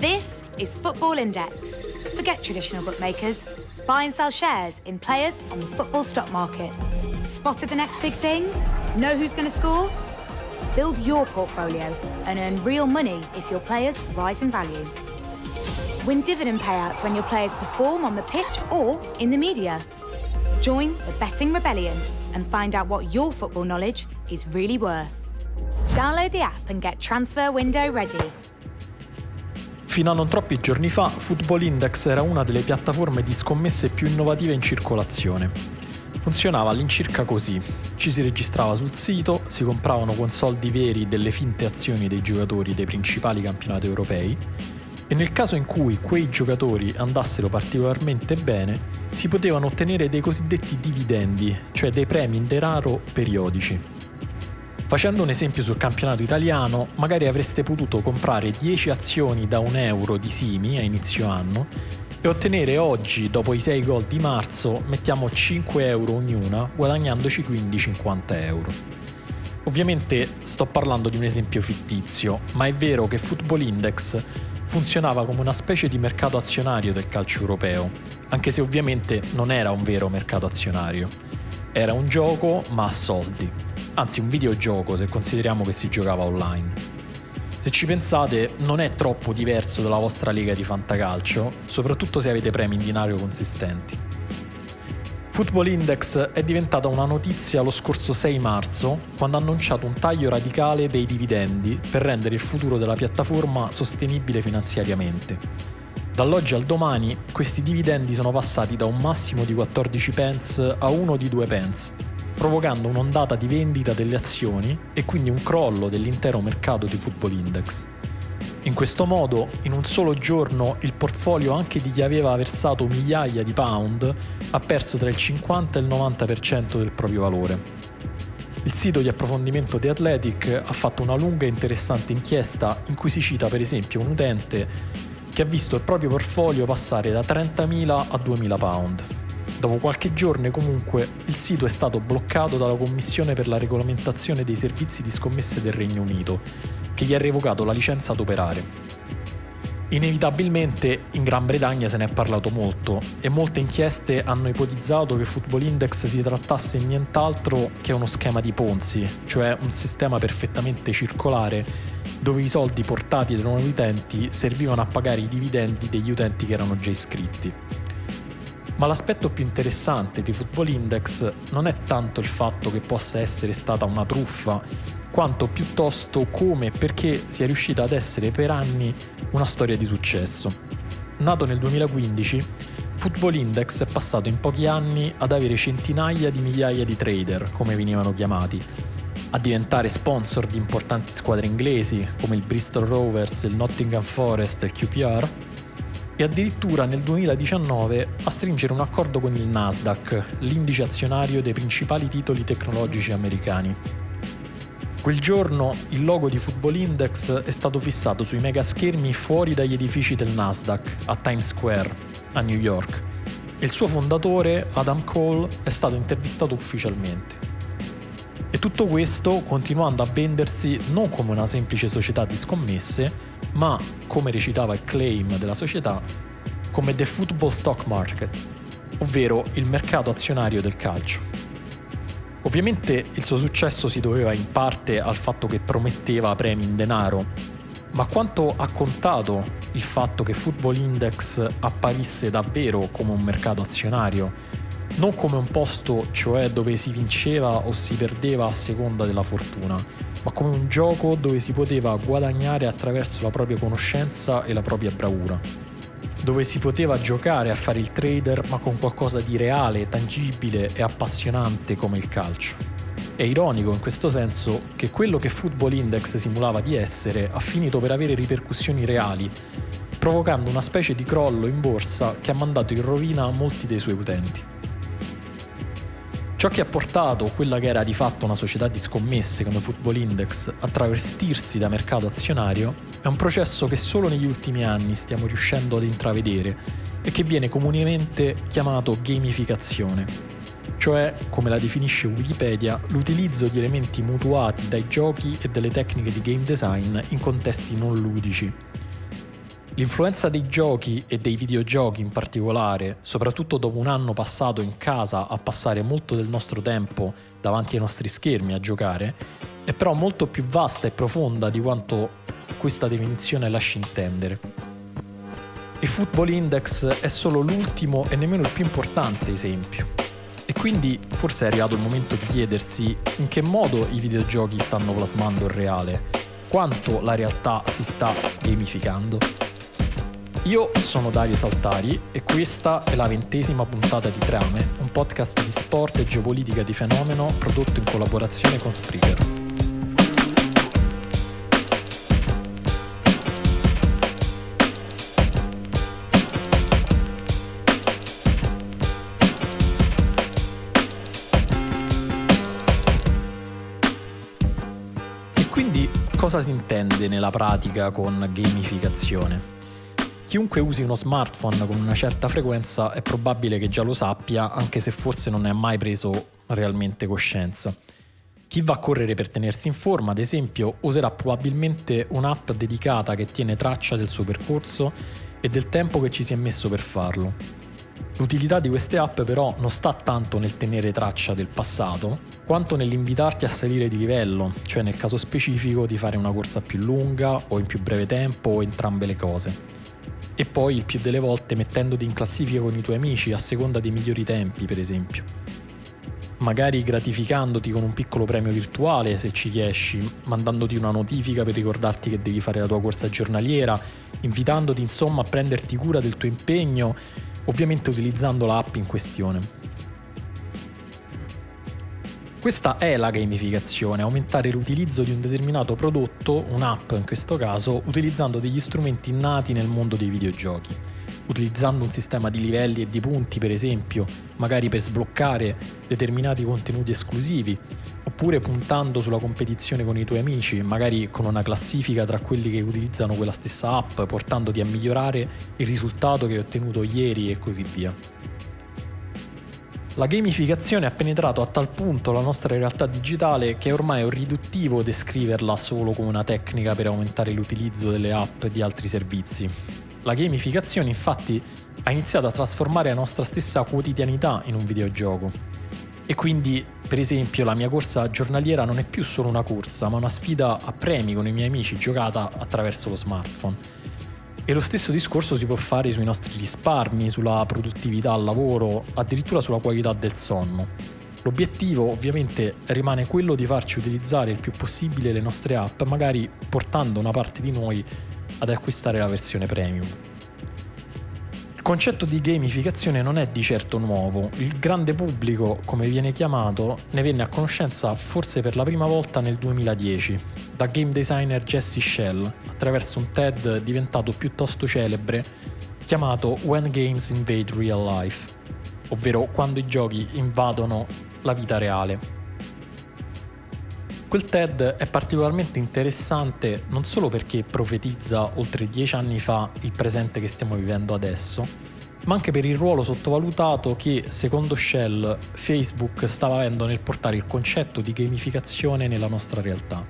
This is Football Index. Forget traditional bookmakers. Buy and sell shares in players on the football stock market. Spotted the next big thing? Know who's going to score? Build your portfolio and earn real money if your players rise in value. Win dividend payouts when your players perform on the pitch or in the media. Join the Betting Rebellion and find out what your football knowledge is really worth. Download the app and get transfer window ready. Fino a non troppi giorni fa, Football Index era una delle piattaforme di scommesse più innovative in circolazione. Funzionava all'incirca così: ci si registrava sul sito, si compravano con soldi veri delle finte azioni dei giocatori dei principali campionati europei e nel caso in cui quei giocatori andassero particolarmente bene, si potevano ottenere dei cosiddetti dividendi, cioè dei premi in denaro periodici. Facendo un esempio sul campionato italiano, magari avreste potuto comprare 10 azioni da €1 di Simi a inizio anno e ottenere oggi, dopo i 6 gol di marzo, mettiamo €5 ognuna, guadagnandoci quindi €50. Ovviamente sto parlando di un esempio fittizio, ma è vero che Football Index funzionava come una specie di mercato azionario del calcio europeo, anche se ovviamente non era un vero mercato azionario. Era un gioco, ma a soldi. Anzi, un videogioco, se consideriamo che si giocava online. Se ci pensate, non è troppo diverso dalla vostra lega di fantacalcio, soprattutto se avete premi in denaro consistenti. Football Index è diventata una notizia lo scorso 6 marzo, quando ha annunciato un taglio radicale dei dividendi per rendere il futuro della piattaforma sostenibile finanziariamente. Dall'oggi al domani, questi dividendi sono passati da un massimo di 14 pence a uno di 2 pence, provocando un'ondata di vendita delle azioni e quindi un crollo dell'intero mercato di Football Index. In questo modo, in un solo giorno, il portfolio anche di chi aveva versato migliaia di pound ha perso tra il 50 e il 90% del proprio valore. Il sito di approfondimento The Athletic ha fatto una lunga e interessante inchiesta in cui si cita per esempio un utente che ha visto il proprio portfolio passare da 30.000 a 2.000 pound. Dopo qualche giorno, comunque, il sito è stato bloccato dalla Commissione per la regolamentazione dei servizi di scommesse del Regno Unito, che gli ha revocato la licenza ad operare. Inevitabilmente in Gran Bretagna se ne è parlato molto e molte inchieste hanno ipotizzato che Football Index si trattasse di nient'altro che uno schema di Ponzi, cioè un sistema perfettamente circolare dove i soldi portati dai nuovi utenti servivano a pagare i dividendi degli utenti che erano già iscritti. Ma l'aspetto più interessante di Football Index non è tanto il fatto che possa essere stata una truffa, quanto piuttosto come e perché sia riuscita ad essere per anni una storia di successo. Nato nel 2015, Football Index è passato in pochi anni ad avere centinaia di migliaia di trader, come venivano chiamati, a diventare sponsor di importanti squadre inglesi come il Bristol Rovers, il Nottingham Forest e il QPR, e addirittura nel 2019 a stringere un accordo con il Nasdaq, l'indice azionario dei principali titoli tecnologici americani. Quel giorno il logo di Football Index è stato fissato sui mega schermi fuori dagli edifici del Nasdaq, a Times Square, a New York, e il suo fondatore, Adam Cole, è stato intervistato ufficialmente. E tutto questo continuando a vendersi non come una semplice società di scommesse, ma, come recitava il claim della società, come The Football Stock Market, ovvero il mercato azionario del calcio. Ovviamente il suo successo si doveva in parte al fatto che prometteva premi in denaro, ma quanto ha contato il fatto che Football Index apparisse davvero come un mercato azionario, non come un posto, cioè, dove si vinceva o si perdeva a seconda della fortuna, ma come un gioco dove si poteva guadagnare attraverso la propria conoscenza e la propria bravura, dove si poteva giocare a fare il trader ma con qualcosa di reale, tangibile e appassionante come il calcio. È ironico in questo senso che quello che Football Index simulava di essere ha finito per avere ripercussioni reali, provocando una specie di crollo in borsa che ha mandato in rovina molti dei suoi utenti. Ciò che ha portato quella che era di fatto una società di scommesse come Football Index a travestirsi da mercato azionario è un processo che solo negli ultimi anni stiamo riuscendo ad intravedere e che viene comunemente chiamato gamificazione, cioè, come la definisce Wikipedia, l'utilizzo di elementi mutuati dai giochi e delle tecniche di game design in contesti non ludici. L'influenza dei giochi e dei videogiochi in particolare, soprattutto dopo un anno passato in casa a passare molto del nostro tempo davanti ai nostri schermi a giocare, è però molto più vasta e profonda di quanto questa definizione lasci intendere. E Football Index è solo l'ultimo e nemmeno il più importante esempio. E quindi forse è arrivato il momento di chiedersi in che modo i videogiochi stanno plasmando il reale, quanto la realtà si sta gamificando. Io sono Dario Saltari e questa è la 20ª puntata di Trame, un podcast di sport e geopolitica di fenomeno prodotto in collaborazione con Springer. E quindi cosa si intende nella pratica con gamificazione? Chiunque usi uno smartphone con una certa frequenza è probabile che già lo sappia, anche se forse non ne ha mai preso realmente coscienza. Chi va a correre per tenersi in forma, ad esempio, userà probabilmente un'app dedicata che tiene traccia del suo percorso e del tempo che ci si è messo per farlo. L'utilità di queste app però non sta tanto nel tenere traccia del passato, quanto nell'invitarti a salire di livello, cioè nel caso specifico di fare una corsa più lunga o in più breve tempo o entrambe le cose. E poi il più delle volte mettendoti in classifica con i tuoi amici a seconda dei migliori tempi, per esempio. Magari gratificandoti con un piccolo premio virtuale se ci riesci, mandandoti una notifica per ricordarti che devi fare la tua corsa giornaliera, invitandoti insomma a prenderti cura del tuo impegno, ovviamente utilizzando l'app in questione. Questa è la gamificazione, aumentare l'utilizzo di un determinato prodotto, un'app in questo caso, utilizzando degli strumenti nati nel mondo dei videogiochi, utilizzando un sistema di livelli e di punti per esempio, magari per sbloccare determinati contenuti esclusivi, oppure puntando sulla competizione con i tuoi amici, magari con una classifica tra quelli che utilizzano quella stessa app, portandoti a migliorare il risultato che hai ottenuto ieri e così via. La gamificazione ha penetrato a tal punto la nostra realtà digitale che ormai è un riduttivo descriverla solo come una tecnica per aumentare l'utilizzo delle app e di altri servizi. La gamificazione infatti ha iniziato a trasformare la nostra stessa quotidianità in un videogioco. E quindi, per esempio, la mia corsa giornaliera non è più solo una corsa, ma una sfida a premi con i miei amici giocata attraverso lo smartphone. E lo stesso discorso si può fare sui nostri risparmi, sulla produttività al lavoro, addirittura sulla qualità del sonno. L'obiettivo ovviamente rimane quello di farci utilizzare il più possibile le nostre app, magari portando una parte di noi ad acquistare la versione premium. Il concetto di gamificazione non è di certo nuovo, il grande pubblico, come viene chiamato, ne venne a conoscenza forse per la prima volta nel 2010. Da game designer Jesse Shell, attraverso un TED diventato piuttosto celebre chiamato When Games Invade Real Life, ovvero quando i giochi invadono la vita reale. Quel TED è particolarmente interessante non solo perché profetizza oltre 10 anni fa il presente che stiamo vivendo adesso, ma anche per il ruolo sottovalutato che, secondo Shell, Facebook stava avendo nel portare il concetto di gamificazione nella nostra realtà.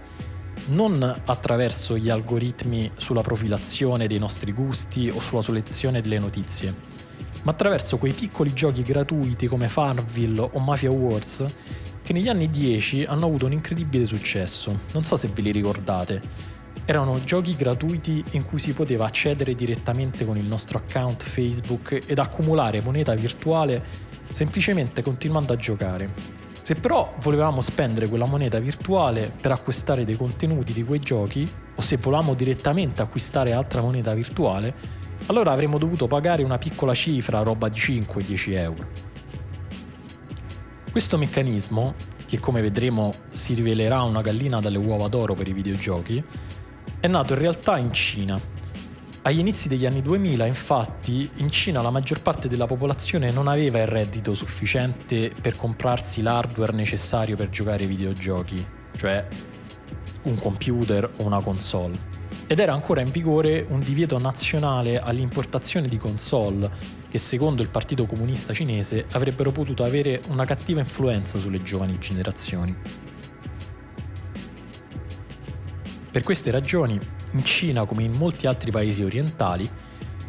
Non attraverso gli algoritmi sulla profilazione dei nostri gusti o sulla selezione delle notizie, ma attraverso quei piccoli giochi gratuiti come Farmville o Mafia Wars che negli anni 10 hanno avuto un incredibile successo, non so se ve li ricordate. Erano giochi gratuiti in cui si poteva accedere direttamente con il nostro account Facebook ed accumulare moneta virtuale semplicemente continuando a giocare. Se però volevamo spendere quella moneta virtuale per acquistare dei contenuti di quei giochi, o se volevamo direttamente acquistare altra moneta virtuale, allora avremmo dovuto pagare una piccola cifra, roba di 5-10 euro. Questo meccanismo, che come vedremo si rivelerà una gallina dalle uova d'oro per i videogiochi, è nato in realtà in Cina. Agli inizi degli anni 2000, infatti, in Cina la maggior parte della popolazione non aveva il reddito sufficiente per comprarsi l'hardware necessario per giocare ai videogiochi, cioè un computer o una console. Ed era ancora in vigore un divieto nazionale all'importazione di console che, secondo il Partito Comunista Cinese, avrebbero potuto avere una cattiva influenza sulle giovani generazioni. Per queste ragioni, in Cina come in molti altri paesi orientali,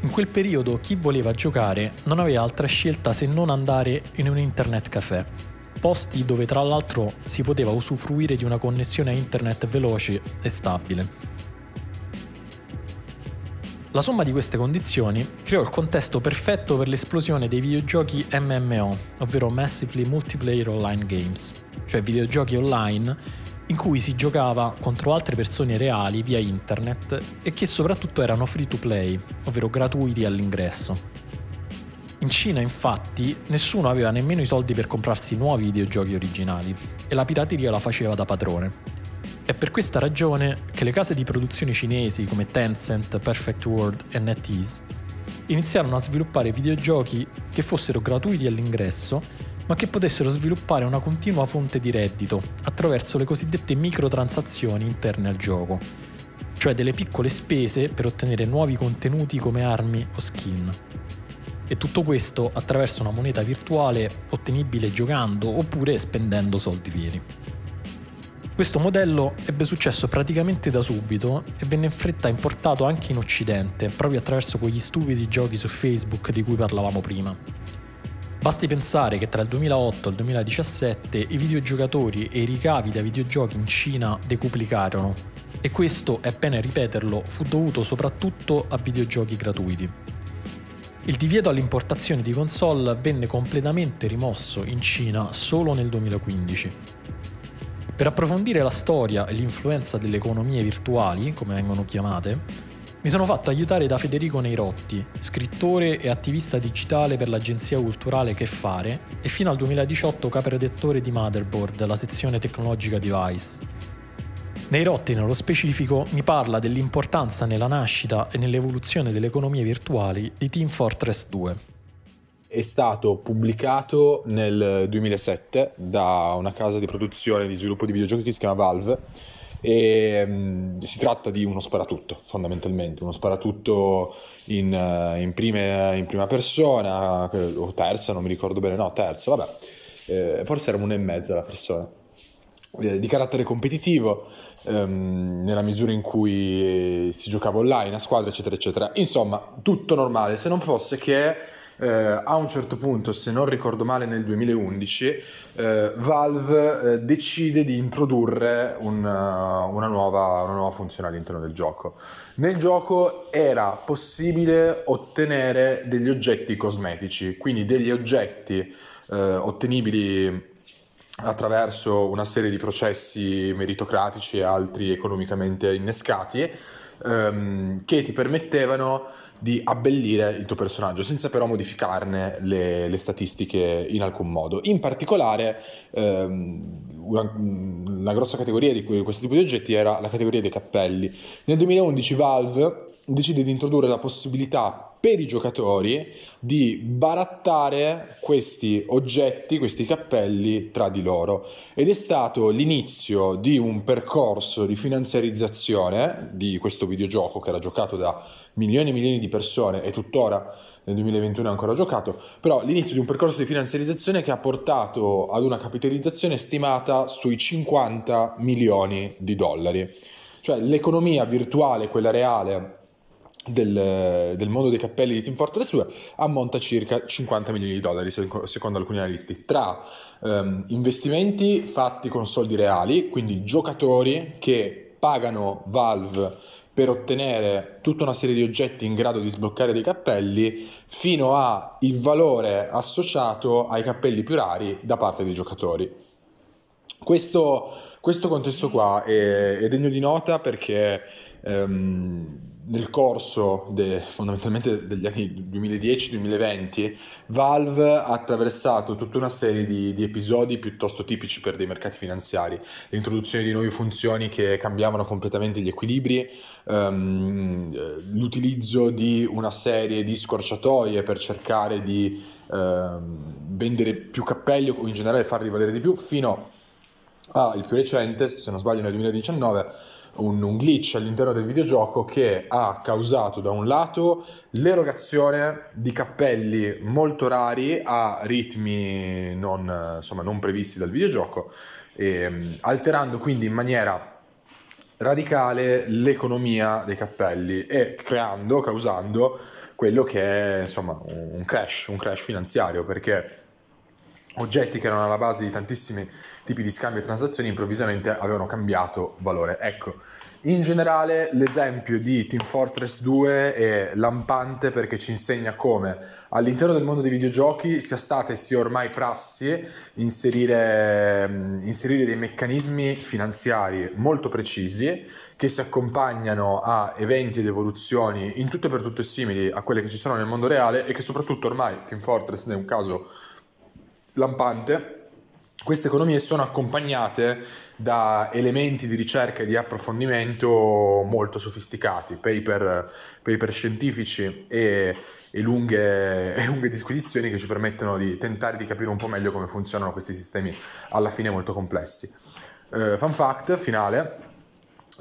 in quel periodo chi voleva giocare non aveva altra scelta se non andare in un internet café, posti dove tra l'altro si poteva usufruire di una connessione a internet veloce e stabile. La somma di queste condizioni creò il contesto perfetto per l'esplosione dei videogiochi MMO, ovvero Massively Multiplayer Online Games, cioè videogiochi online in cui si giocava contro altre persone reali via internet e che soprattutto erano free to play, ovvero gratuiti all'ingresso. In Cina, infatti, nessuno aveva nemmeno i soldi per comprarsi nuovi videogiochi originali e la pirateria la faceva da padrone. È per questa ragione che le case di produzione cinesi come Tencent, Perfect World e NetEase iniziarono a sviluppare videogiochi che fossero gratuiti all'ingresso, ma che potessero sviluppare una continua fonte di reddito attraverso le cosiddette microtransazioni interne al gioco, cioè delle piccole spese per ottenere nuovi contenuti come armi o skin. E tutto questo attraverso una moneta virtuale ottenibile giocando oppure spendendo soldi veri. Questo modello ebbe successo praticamente da subito e venne in fretta importato anche in Occidente, proprio attraverso quegli stupidi giochi su Facebook di cui parlavamo prima. Basti pensare che tra il 2008 e il 2017 i videogiocatori e i ricavi da videogiochi in Cina decuplicarono, e questo, è bene ripeterlo, fu dovuto soprattutto a videogiochi gratuiti. Il divieto all'importazione di console venne completamente rimosso in Cina solo nel 2015. Per approfondire la storia e l'influenza delle economie virtuali, come vengono chiamate, mi sono fatto aiutare da Federico Neirotti, scrittore e attivista digitale per l'agenzia culturale Che Fare e fino al 2018 caporedattore di Motherboard, la sezione tecnologica di Vice. Neirotti, nello specifico, mi parla dell'importanza nella nascita e nell'evoluzione delle economie virtuali di Team Fortress 2. È stato pubblicato nel 2007 da una casa di produzione e di sviluppo di videogiochi che si chiama Valve e si tratta di uno sparatutto, fondamentalmente uno sparatutto in prima persona o terza, non mi ricordo bene, no terza, vabbè, forse era 1,5 la persona, di carattere competitivo, nella misura in cui si giocava online a squadra eccetera eccetera, insomma tutto normale, se non fosse che a un certo punto, se non ricordo male nel 2011, Valve decide di introdurre una nuova funzione all'interno del gioco. Nel gioco era possibile ottenere degli oggetti cosmetici, quindi degli oggetti ottenibili attraverso una serie di processi meritocratici e altri economicamente innescati, che ti permettevano di abbellire il tuo personaggio senza però modificarne le statistiche in alcun modo. In particolare una grossa categoria di questo tipo di oggetti era la categoria dei cappelli. Nel 2011 Valve decide di introdurre la possibilità per i giocatori di barattare questi oggetti, questi cappelli tra di loro, ed è stato l'inizio di un percorso di finanziarizzazione di questo videogioco che era giocato da milioni e milioni di persone e tuttora nel 2021 è ancora giocato, però l'inizio di un percorso di finanziarizzazione che ha portato ad una capitalizzazione stimata sui $50 milioni, cioè l'economia virtuale, quella reale del mondo dei cappelli di Team Fortress 2 ammonta circa $50 milioni secondo alcuni analisti, tra investimenti fatti con soldi reali, quindi giocatori che pagano Valve per ottenere tutta una serie di oggetti in grado di sbloccare dei cappelli, fino a il valore associato ai cappelli più rari da parte dei giocatori. Questo contesto qua è degno di nota perché nel corso fondamentalmente degli anni 2010-2020 Valve ha attraversato tutta una serie di episodi piuttosto tipici per dei mercati finanziari, l'introduzione di nuove funzioni che cambiavano completamente gli equilibri, l'utilizzo di una serie di scorciatoie per cercare di vendere più cappelli o in generale farli valere di più, fino al più recente, se non sbaglio nel 2019, un glitch all'interno del videogioco che ha causato da un lato l'erogazione di cappelli molto rari a ritmi non previsti dal videogioco, alterando quindi in maniera radicale l'economia dei cappelli e causando quello che è, insomma, un crash finanziario, perché oggetti che erano alla base di tantissimi tipi di scambi e transazioni improvvisamente avevano cambiato valore. Ecco, in generale l'esempio di Team Fortress 2 è lampante, perché ci insegna come all'interno del mondo dei videogiochi sia stata e sia ormai prassi inserire dei meccanismi finanziari molto precisi che si accompagnano a eventi ed evoluzioni in tutto e per tutto simili a quelle che ci sono nel mondo reale, e che soprattutto ormai Team Fortress è un caso lampante. Queste economie sono accompagnate da elementi di ricerca e di approfondimento molto sofisticati, paper scientifici e lunghe disquisizioni che ci permettono di tentare di capire un po' meglio come funzionano questi sistemi alla fine molto complessi. Fun fact finale: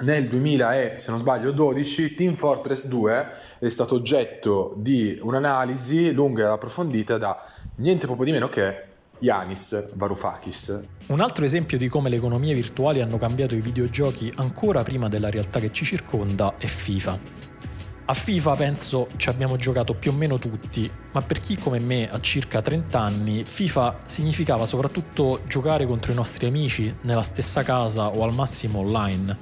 nel 2012 Team Fortress 2 è stato oggetto di un'analisi lunga e approfondita da niente poco di meno che Yanis Varoufakis. Un altro esempio di come le economie virtuali hanno cambiato i videogiochi ancora prima della realtà che ci circonda è FIFA. A FIFA penso ci abbiamo giocato più o meno tutti, ma per chi come me ha circa 30 anni, FIFA significava soprattutto giocare contro i nostri amici nella stessa casa o al massimo online.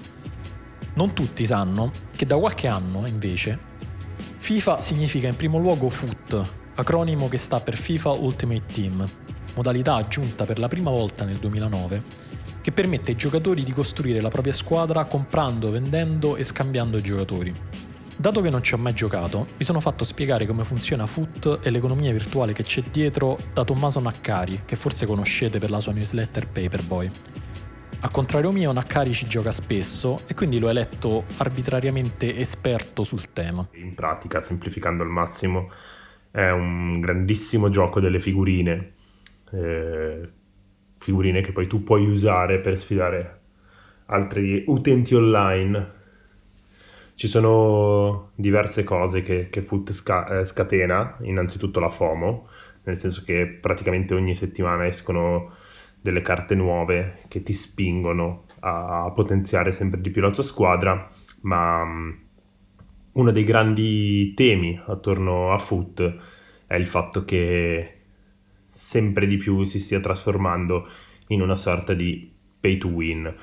Non tutti sanno che da qualche anno, invece, FIFA significa in primo luogo FUT, acronimo che sta per FIFA Ultimate Team, modalità aggiunta per la prima volta nel 2009, che permette ai giocatori di costruire la propria squadra comprando, vendendo e scambiando giocatori. Dato che non ci ho mai giocato, mi sono fatto spiegare come funziona FUT e l'economia virtuale che c'è dietro da Tommaso Naccari, che forse conoscete per la sua newsletter Paperboy. A contrario mio, Naccari ci gioca spesso e quindi l'ho eletto arbitrariamente esperto sul tema. In pratica, semplificando al massimo, è un grandissimo gioco delle figurine. Figurine che poi tu puoi usare per sfidare altri utenti online. Ci sono diverse cose che FUT scatena, innanzitutto la FOMO, nel senso che praticamente ogni settimana escono delle carte nuove che ti spingono a potenziare sempre di più la tua squadra, ma uno dei grandi temi attorno a FUT è il fatto che sempre di più si stia trasformando in una sorta di pay to win.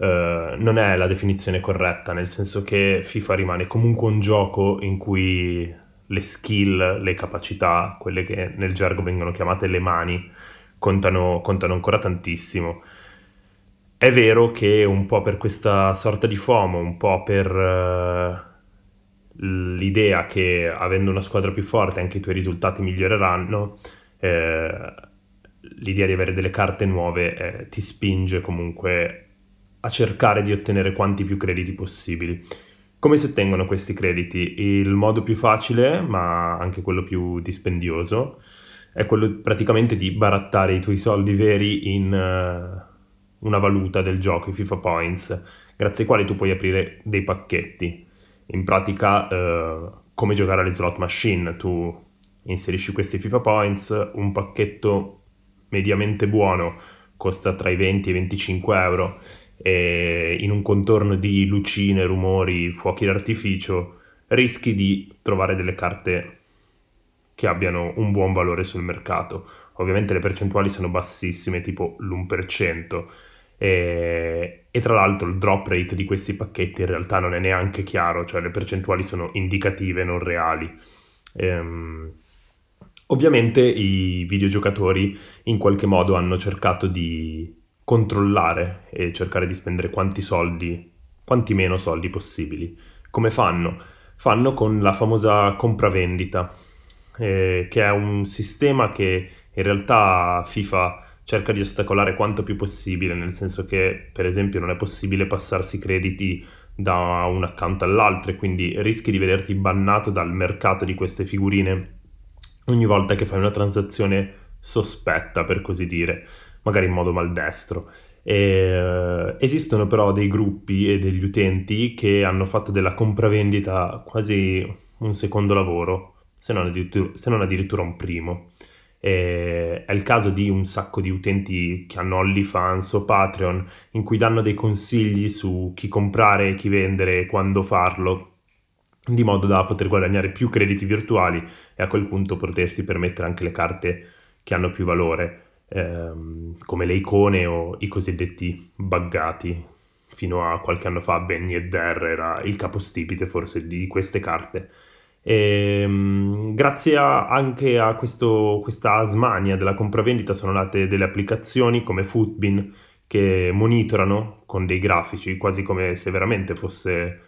Non è la definizione corretta, nel senso che FIFA rimane comunque un gioco in cui le skill, le capacità, quelle che nel gergo vengono chiamate le mani, contano ancora tantissimo. È vero che un po' per questa sorta di FOMO, un po' per l'idea che avendo una squadra più forte anche i tuoi risultati miglioreranno, l'idea di avere delle carte nuove ti spinge comunque a cercare di ottenere quanti più crediti possibili. Come si ottengono questi crediti? Il modo più facile, ma anche quello più dispendioso, è quello praticamente di barattare i tuoi soldi veri in una valuta del gioco, i FIFA Points, grazie ai quali tu puoi aprire dei pacchetti. In pratica, come giocare alle slot machine, tu inserisci questi FIFA Points, un pacchetto mediamente buono costa tra i 20 e i 25 euro e in un contorno di lucine, rumori, fuochi d'artificio rischi di trovare delle carte che abbiano un buon valore sul mercato. Ovviamente le percentuali sono bassissime, tipo l'1%, e tra l'altro il drop rate di questi pacchetti in realtà non è neanche chiaro, cioè le percentuali sono indicative, non reali. Ovviamente i videogiocatori in qualche modo hanno cercato di controllare e cercare di spendere quanti meno soldi possibili. Come fanno? Fanno con la famosa compravendita, che è un sistema che in realtà FIFA cerca di ostacolare quanto più possibile, nel senso che per esempio non è possibile passarsi crediti da un account all'altro, e quindi rischi di vederti bannato dal mercato di queste figurine ogni volta che fai una transazione sospetta, per così dire, magari in modo maldestro. Esistono però dei gruppi e degli utenti che hanno fatto della compravendita quasi un secondo lavoro, se non addirittura un primo, È il caso di un sacco di utenti che hanno OnlyFans o Patreon, in cui danno dei consigli su chi comprare, chi vendere, quando farlo, di modo da poter guadagnare più crediti virtuali e a quel punto potersi permettere anche le carte che hanno più valore, come le icone o i cosiddetti buggati. Fino a qualche anno fa Ben Lindbergh era il capostipite forse di queste carte. E, grazie anche a questa smania della compravendita sono nate delle applicazioni come Footbin, che monitorano con dei grafici quasi come se veramente fosse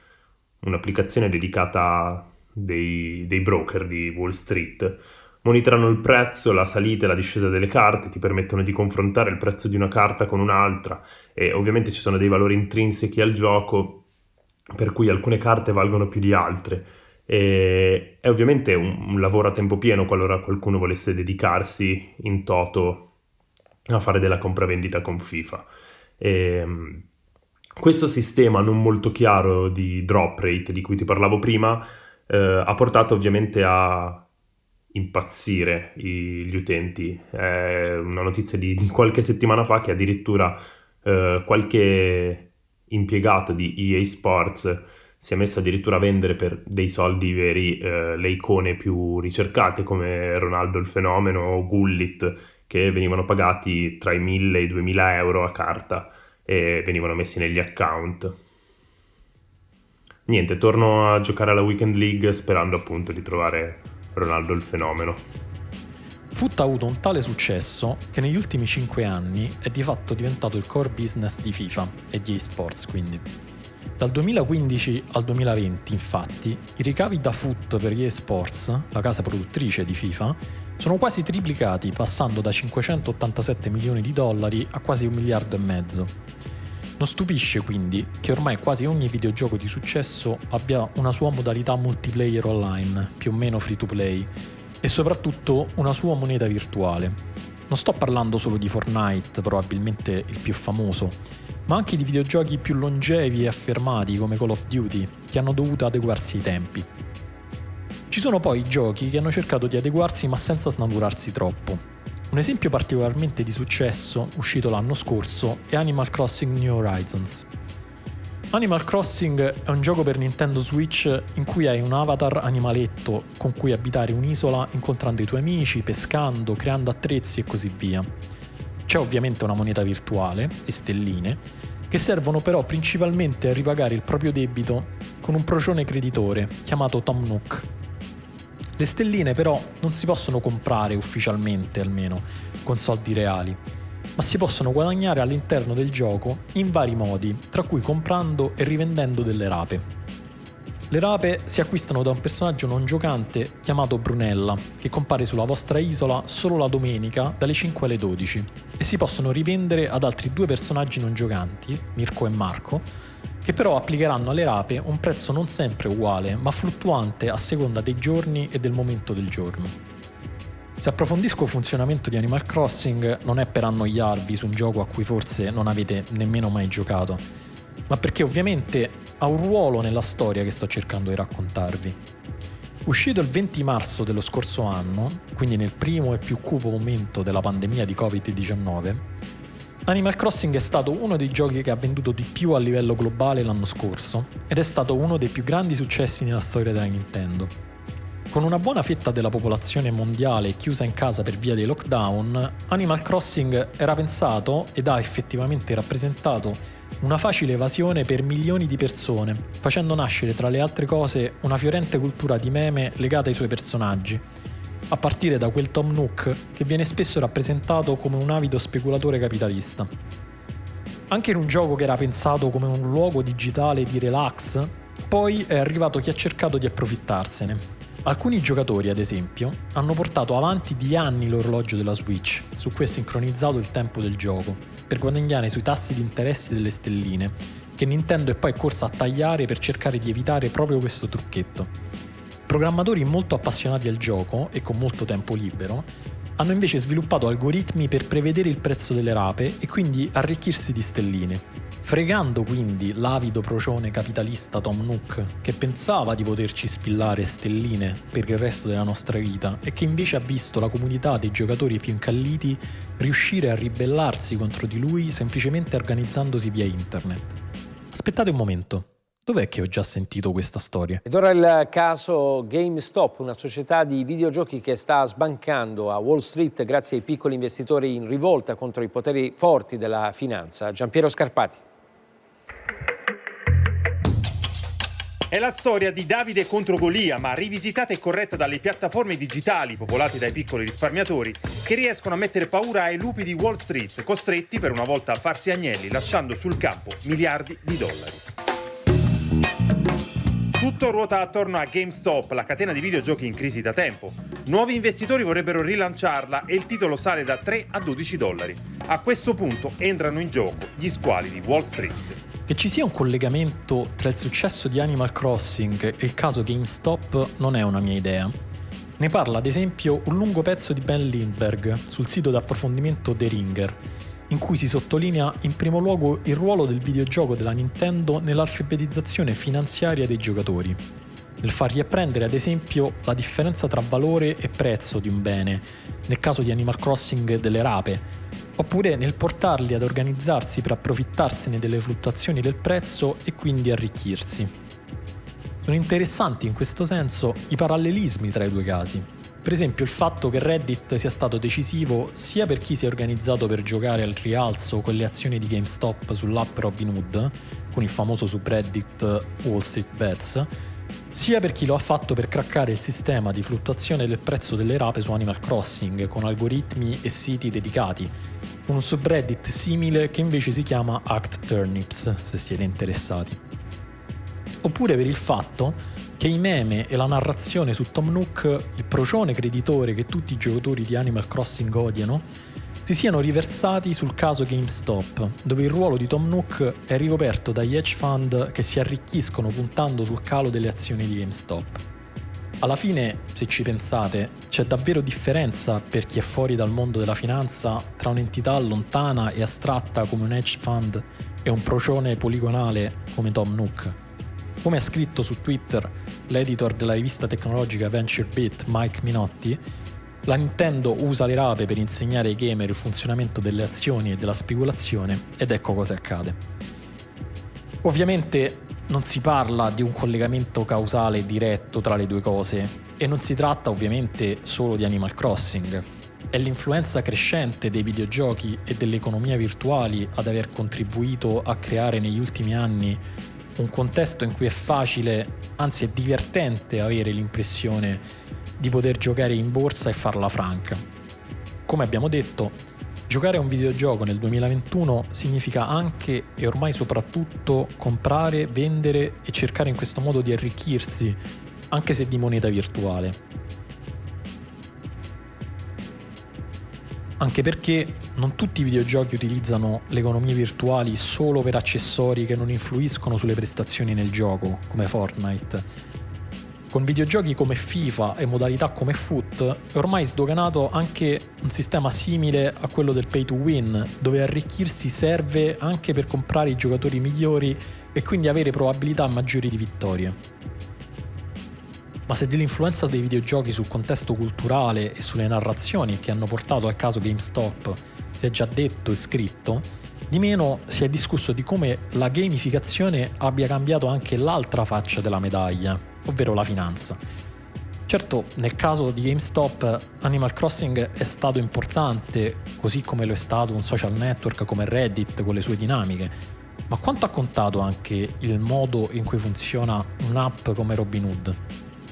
un'applicazione dedicata a dei broker di Wall Street. Monitorano il prezzo, la salita e la discesa delle carte, ti permettono di confrontare il prezzo di una carta con un'altra e ovviamente ci sono dei valori intrinseci al gioco per cui alcune carte valgono più di altre. E è ovviamente un lavoro a tempo pieno qualora qualcuno volesse dedicarsi in toto a fare della compravendita con FIFA. E questo sistema non molto chiaro di drop rate di cui ti parlavo prima ha portato ovviamente a impazzire gli utenti. È una notizia di qualche settimana fa che addirittura qualche impiegato di EA Sports si è messo addirittura a vendere per dei soldi veri le icone più ricercate come Ronaldo il Fenomeno o Gullit, che venivano pagati tra i 1.000 e i 2.000 euro a carta e venivano messi negli account. Niente, torno a giocare alla Weekend League sperando appunto di trovare Ronaldo il Fenomeno. FUT ha avuto un tale successo che negli ultimi 5 anni è di fatto diventato il core business di FIFA e di eSports, quindi. Dal 2015 al 2020, infatti, i ricavi da FUT per gli eSports, la casa produttrice di FIFA, sono quasi triplicati, passando da 587 milioni di dollari a quasi 1,5 miliardi. Non stupisce quindi che ormai quasi ogni videogioco di successo abbia una sua modalità multiplayer online, più o meno free to play, e soprattutto una sua moneta virtuale. Non sto parlando solo di Fortnite, probabilmente il più famoso, ma anche di videogiochi più longevi e affermati come Call of Duty, che hanno dovuto adeguarsi ai tempi. Ci sono poi giochi che hanno cercato di adeguarsi ma senza snaturarsi troppo. Un esempio particolarmente di successo, uscito l'anno scorso, è Animal Crossing New Horizons. Animal Crossing è un gioco per Nintendo Switch in cui hai un avatar animaletto con cui abitare un'isola incontrando i tuoi amici, pescando, creando attrezzi e così via. C'è ovviamente una moneta virtuale, e stelline, che servono però principalmente a ripagare il proprio debito con un procione creditore chiamato Tom Nook. Le stelline però non si possono comprare ufficialmente, almeno, con soldi reali, ma si possono guadagnare all'interno del gioco in vari modi, tra cui comprando e rivendendo delle rape. Le rape si acquistano da un personaggio non giocante chiamato Brunella, che compare sulla vostra isola solo la domenica dalle 5 alle 12, e si possono rivendere ad altri 2 personaggi non giocanti, Mirco e Marco, che però applicheranno alle rape un prezzo non sempre uguale, ma fluttuante a seconda dei giorni e del momento del giorno. Se approfondisco il funzionamento di Animal Crossing non è per annoiarvi su un gioco a cui forse non avete nemmeno mai giocato, ma perché ovviamente ha un ruolo nella storia che sto cercando di raccontarvi. Uscito il 20 marzo dello scorso anno, quindi nel primo e più cupo momento della pandemia di Covid-19, Animal Crossing è stato uno dei giochi che ha venduto di più a livello globale l'anno scorso ed è stato uno dei più grandi successi nella storia della Nintendo. Con una buona fetta della popolazione mondiale chiusa in casa per via dei lockdown, Animal Crossing era pensato ed ha effettivamente rappresentato una facile evasione per milioni di persone, facendo nascere tra le altre cose una fiorente cultura di meme legata ai suoi personaggi, a partire da quel Tom Nook che viene spesso rappresentato come un avido speculatore capitalista. Anche in un gioco che era pensato come un luogo digitale di relax, poi è arrivato chi ha cercato di approfittarsene. Alcuni giocatori, ad esempio, hanno portato avanti di anni l'orologio della Switch, su cui è sincronizzato il tempo del gioco, per guadagnare sui tassi di interesse delle stelline, che Nintendo è poi corsa a tagliare per cercare di evitare proprio questo trucchetto. Programmatori molto appassionati al gioco e con molto tempo libero hanno invece sviluppato algoritmi per prevedere il prezzo delle rape e quindi arricchirsi di stelline. fregando quindi l'avido procione capitalista Tom Nook, che pensava di poterci spillare stelline per il resto della nostra vita e che invece ha visto la comunità dei giocatori più incalliti riuscire a ribellarsi contro di lui semplicemente organizzandosi via internet. Aspettate un momento. Dov'è che ho già sentito questa storia? Ed ora il caso GameStop, una società di videogiochi che sta sbancando a Wall Street grazie ai piccoli investitori in rivolta contro i poteri forti della finanza. Giampiero Scarpati. È la storia di Davide contro Golia, ma rivisitata e corretta dalle piattaforme digitali popolate dai piccoli risparmiatori che riescono a mettere paura ai lupi di Wall Street, costretti per una volta a farsi agnelli, lasciando sul campo miliardi di dollari. Tutto ruota attorno a GameStop, la catena di videogiochi in crisi da tempo. Nuovi investitori vorrebbero rilanciarla e il titolo sale da 3 a 12 dollari. A questo punto entrano in gioco gli squali di Wall Street. Che ci sia un collegamento tra il successo di Animal Crossing e il caso GameStop non è una mia idea. Ne parla ad esempio un lungo pezzo di Ben Lindbergh sul sito d'approfondimento The Ringer, in cui si sottolinea in primo luogo il ruolo del videogioco della Nintendo nell'alfabetizzazione finanziaria dei giocatori, nel far riapprendere ad esempio la differenza tra valore e prezzo di un bene, nel caso di Animal Crossing delle rape, oppure nel portarli ad organizzarsi per approfittarsene delle fluttuazioni del prezzo e quindi arricchirsi. Sono interessanti in questo senso i parallelismi tra i due casi. Per esempio il fatto che Reddit sia stato decisivo sia per chi si è organizzato per giocare al rialzo con le azioni di GameStop sull'app Robinhood, con il famoso subreddit Wall Street Bets, sia per chi lo ha fatto per craccare il sistema di fluttuazione del prezzo delle rape su Animal Crossing, con algoritmi e siti dedicati, un subreddit simile che invece si chiama Act Turnips, se siete interessati. Oppure per il fatto che i meme e la narrazione su Tom Nook, il procione creditore che tutti i giocatori di Animal Crossing odiano, si siano riversati sul caso GameStop, dove il ruolo di Tom Nook è ricoperto dagli hedge fund che si arricchiscono puntando sul calo delle azioni di GameStop. Alla fine, se ci pensate, c'è davvero differenza per chi è fuori dal mondo della finanza tra un'entità lontana e astratta come un hedge fund e un procione poligonale come Tom Nook. Come ha scritto su Twitter l'editor della rivista tecnologica VentureBeat, Mike Minotti, la Nintendo usa le rape per insegnare ai gamer il funzionamento delle azioni e della speculazione, ed ecco cosa accade. Ovviamente non si parla di un collegamento causale diretto tra le due cose, e non si tratta ovviamente solo di Animal Crossing. È l'influenza crescente dei videogiochi e dell'economia virtuali ad aver contribuito a creare negli ultimi anni un contesto in cui è facile, anzi è divertente, avere l'impressione di poter giocare in borsa e farla franca. Come abbiamo detto, giocare a un videogioco nel 2021 significa anche e ormai soprattutto comprare, vendere e cercare in questo modo di arricchirsi, anche se di moneta virtuale. Anche perché non tutti i videogiochi utilizzano le economie virtuali solo per accessori che non influiscono sulle prestazioni nel gioco, come Fortnite. Con videogiochi come FIFA e modalità come Foot è ormai sdoganato anche un sistema simile a quello del pay to win, dove arricchirsi serve anche per comprare i giocatori migliori e quindi avere probabilità maggiori di vittorie. Ma se dell'influenza dei videogiochi sul contesto culturale e sulle narrazioni che hanno portato al caso GameStop si è già detto e scritto, di meno si è discusso di come la gamificazione abbia cambiato anche l'altra faccia della medaglia, ovvero la finanza. Certo, nel caso di GameStop, Animal Crossing è stato importante, così come lo è stato un social network come Reddit con le sue dinamiche, ma quanto ha contato anche il modo in cui funziona un'app come Robinhood?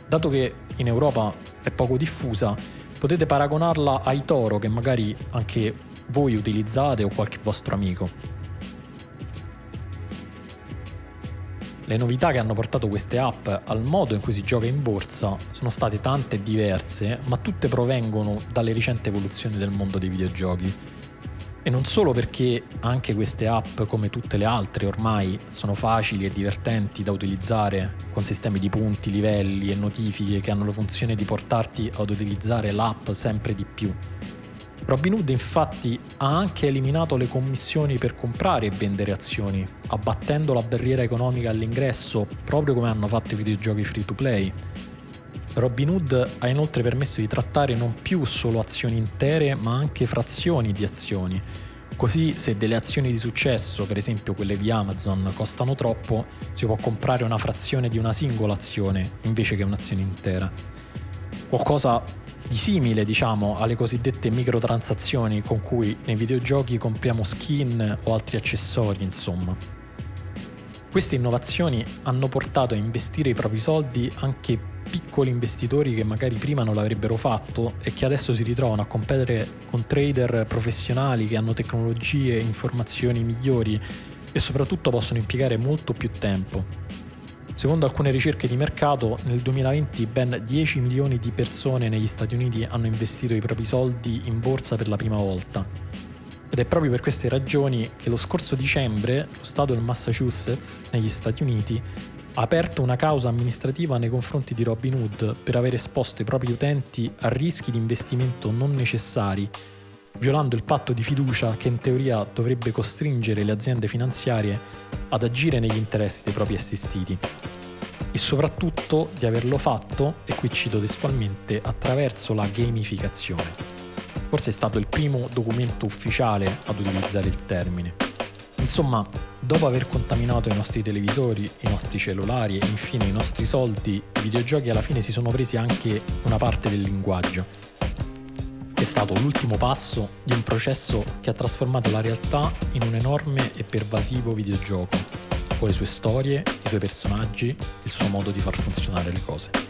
Dato che in Europa è poco diffusa, potete paragonarla ai toro che magari anche voi utilizzate o qualche vostro amico. Le novità che hanno portato queste app al modo in cui si gioca in borsa sono state tante e diverse, ma tutte provengono dalle recenti evoluzioni del mondo dei videogiochi. E non solo perché anche queste app, come tutte le altre ormai, sono facili e divertenti da utilizzare, con sistemi di punti, livelli e notifiche che hanno la funzione di portarti ad utilizzare l'app sempre di più. Robinhood infatti ha anche eliminato le commissioni per comprare e vendere azioni, abbattendo la barriera economica all'ingresso, proprio come hanno fatto i videogiochi free to play. Robinhood ha inoltre permesso di trattare non più solo azioni intere, ma anche frazioni di azioni. Così, se delle azioni di successo, per esempio quelle di Amazon, costano troppo, si può comprare una frazione di una singola azione invece che un'azione intera. Qualcosa di simile, diciamo, alle cosiddette microtransazioni con cui nei videogiochi compriamo skin o altri accessori, insomma. Queste innovazioni hanno portato a investire i propri soldi anche piccoli investitori che magari prima non l'avrebbero fatto e che adesso si ritrovano a competere con trader professionali che hanno tecnologie e informazioni migliori e soprattutto possono impiegare molto più tempo. Secondo alcune ricerche di mercato, nel 2020 ben 10 milioni di persone negli Stati Uniti hanno investito i propri soldi in borsa per la prima volta. Ed è proprio per queste ragioni che lo scorso dicembre lo Stato del Massachusetts, negli Stati Uniti, ha aperto una causa amministrativa nei confronti di Robinhood per aver esposto i propri utenti a rischi di investimento non necessari, violando il patto di fiducia che in teoria dovrebbe costringere le aziende finanziarie ad agire negli interessi dei propri assistiti. E soprattutto di averlo fatto, e qui cito testualmente, attraverso la gamificazione. Forse è stato il primo documento ufficiale ad utilizzare il termine. Insomma, dopo aver contaminato i nostri televisori, i nostri cellulari e infine i nostri soldi, i videogiochi alla fine si sono presi anche una parte del linguaggio. È stato l'ultimo passo di un processo che ha trasformato la realtà in un enorme e pervasivo videogioco, con le sue storie, i suoi personaggi, il suo modo di far funzionare le cose.